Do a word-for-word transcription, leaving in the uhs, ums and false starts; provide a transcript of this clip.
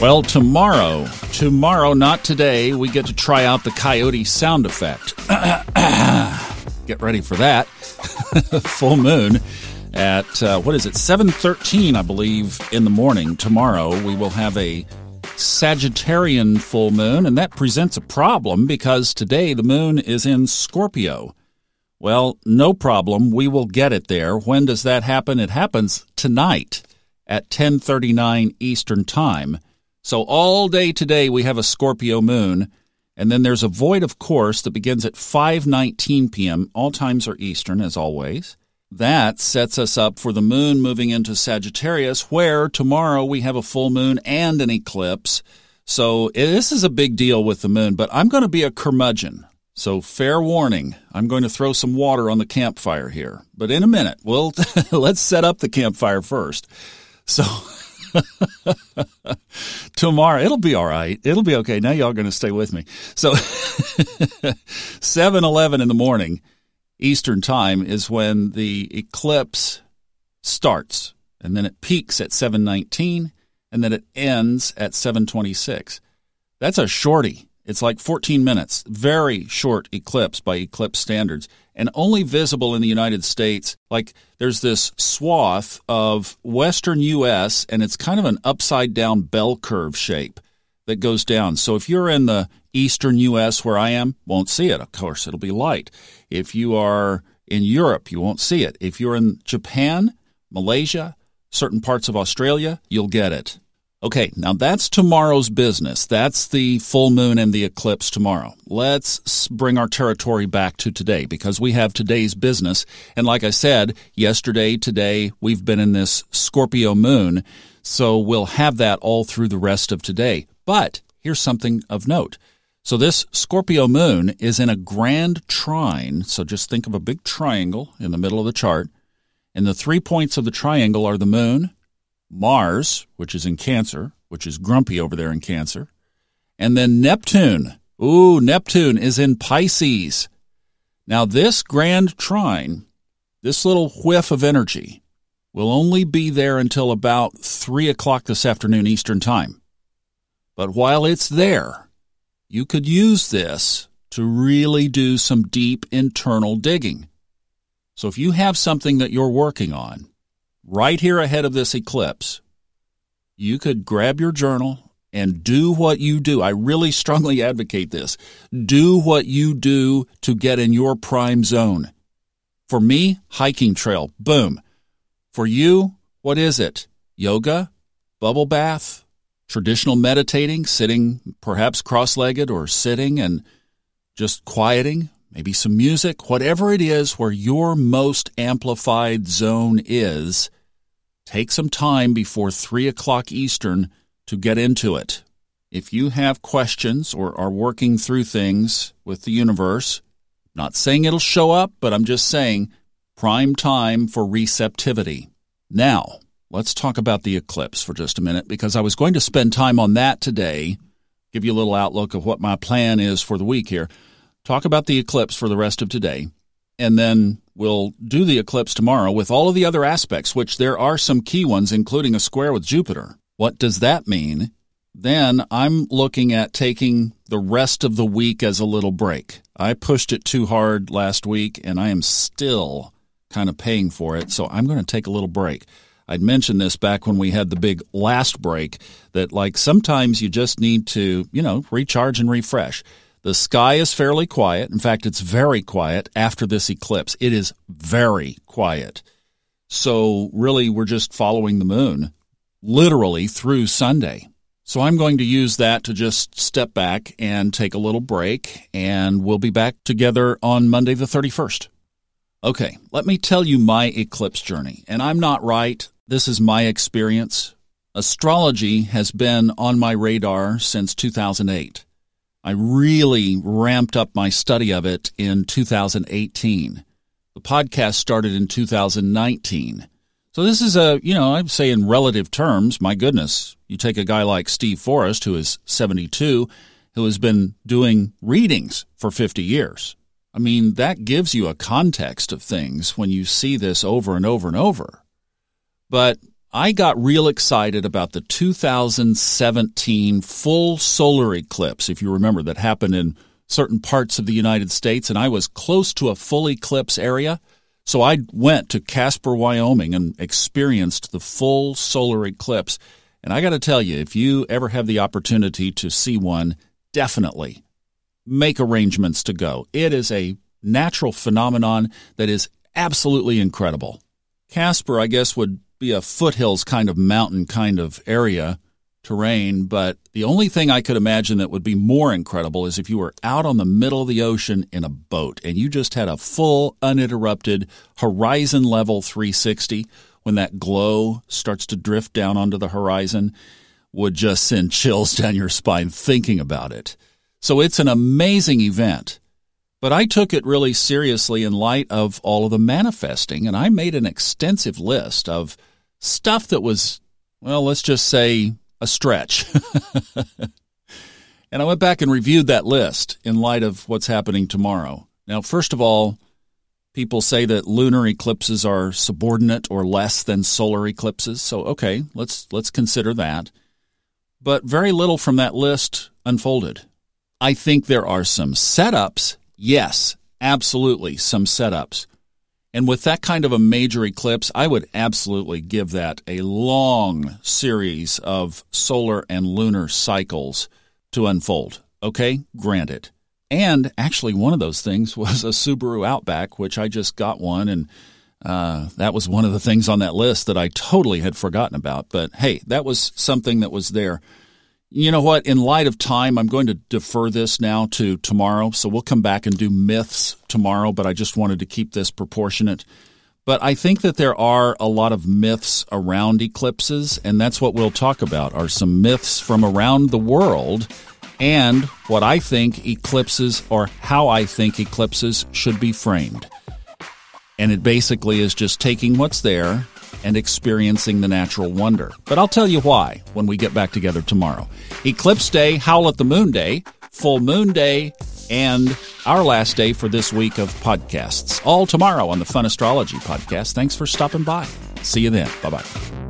Well, tomorrow, tomorrow, not today, we get to try out the coyote sound effect. Get ready for that. Full moon at, uh, what is it, seven thirteen, I believe, in the morning. Tomorrow we will have a Sagittarian full moon, and that presents a problem because today the moon is in Scorpio. Well, no problem. We will get it there. When does that happen? It happens tonight at ten thirty-nine Eastern Time. So all day today we have a Scorpio moon, and then there's a void, of course, that begins at five nineteen p.m. All times are Eastern, as always. That sets us up for the moon moving into Sagittarius, where tomorrow we have a full moon and an eclipse. So this is a big deal with the moon, but I'm going to be a curmudgeon. So fair warning, I'm going to throw some water on the campfire here. But in a minute, we'll let's set up the campfire first. So tomorrow, it'll be all right. It'll be okay. Now y'all are going to stay with me. So seven eleven in the morning Eastern Time is when the eclipse starts, and then it peaks at seven nineteen, and then it ends at seven twenty-six. That's a shorty. It's like fourteen minutes. Very short eclipse by eclipse standards, and only visible in the United States. Like, there's this swath of western U S, and it's kind of an upside-down bell curve shape that goes down. So if you're in the eastern U S where I am, won't see it. Of course, it'll be light. If you are in Europe, you won't see it. If you're in Japan, Malaysia, certain parts of Australia, you'll get it. Okay, now that's tomorrow's business. That's the full moon and the eclipse tomorrow. Let's bring our territory back to today, because we have today's business. And like I said, yesterday, today, we've been in this Scorpio moon. So we'll have that all through the rest of today. But here's something of note. So this Scorpio moon is in a grand trine. So just think of a big triangle in the middle of the chart. And the three points of the triangle are the moon, Mars, which is in Cancer, which is grumpy over there in Cancer, and then Neptune. Ooh, Neptune is in Pisces. Now this grand trine, this little whiff of energy, will only be there until about three o'clock this afternoon Eastern Time. But while it's there, you could use this to really do some deep internal digging. So if you have something that you're working on right here ahead of this eclipse, you could grab your journal and do what you do. I really strongly advocate this. Do what you do to get in your prime zone. For me, hiking trail, boom. For you, what is it? Yoga, bubble bath, traditional meditating, sitting perhaps cross-legged or sitting and just quieting, maybe some music, whatever it is where your most amplified zone is, take some time before three o'clock Eastern to get into it. If you have questions or are working through things with the universe, not saying it'll show up, but I'm just saying prime time for receptivity. Now, let's talk about the eclipse for just a minute, because I was going to spend time on that today, give you a little outlook of what my plan is for the week here, talk about the eclipse for the rest of today, and then we'll do the eclipse tomorrow with all of the other aspects, which there are some key ones, including a square with Jupiter. What does that mean? Then I'm looking at taking the rest of the week as a little break. I pushed it too hard last week, and I am still kind of paying for it, so I'm going to take a little break. I'd mentioned this back when we had the big last break, that like sometimes you just need to, you know, recharge and refresh. The sky is fairly quiet. In fact, it's very quiet after this eclipse. It is very quiet. So really, we're just following the moon literally through Sunday. So I'm going to use that to just step back and take a little break, and we'll be back together on Monday the thirty-first. Okay, let me tell you my eclipse journey. And I'm not right. This is my experience. Astrology has been on my radar since two thousand eight. I really ramped up my study of it in two thousand eighteen. The podcast started in two thousand nineteen. So this is a, you know, I'd say in relative terms, my goodness, you take a guy like Steve Forrest, who is seventy-two, who has been doing readings for fifty years. I mean, that gives you a context of things when you see this over and over and over. But I got real excited about the two thousand seventeen full solar eclipse, if you remember, that happened in certain parts of the United States, and I was close to a full eclipse area. So I went to Casper, Wyoming, and experienced the full solar eclipse. And I got to tell you, if you ever have the opportunity to see one, definitely make arrangements to go. It is a natural phenomenon that is absolutely incredible. Casper, I guess, would be a foothills kind of mountain kind of area, terrain, but the only thing I could imagine that would be more incredible is if you were out on the middle of the ocean in a boat and you just had a full, uninterrupted, horizon-level three sixty when that glow starts to drift down onto the horizon would just send chills down your spine thinking about it. So it's an amazing event. But I took it really seriously in light of all of the manifesting, and I made an extensive list of stuff that was, well, let's just say a stretch. And I went back and reviewed that list in light of what's happening tomorrow. Now, first of all, people say that lunar eclipses are subordinate or less than solar eclipses. So, okay, let's let's consider that. But very little from that list unfolded. I think there are some setups. Yes, absolutely, some setups. And with that kind of a major eclipse, I would absolutely give that a long series of solar and lunar cycles to unfold. Okay, granted. And actually one of those things was a Subaru Outback, which I just got one, and uh, that was one of the things on that list that I totally had forgotten about. But hey, that was something that was there. You know what? In light of time, I'm going to defer this now to tomorrow. So we'll come back and do myths tomorrow, but I just wanted to keep this proportionate. But I think that there are a lot of myths around eclipses, and that's what we'll talk about, are some myths from around the world and what I think eclipses, or how I think eclipses should be framed. And it basically is just taking what's there and experiencing the natural wonder. But I'll tell you why when we get back together tomorrow. Eclipse Day, Howl at the Moon Day, Full Moon Day, and our last day for this week of podcasts. All tomorrow on the Fun Astrology Podcast. Thanks for stopping by. See you then. Bye-bye.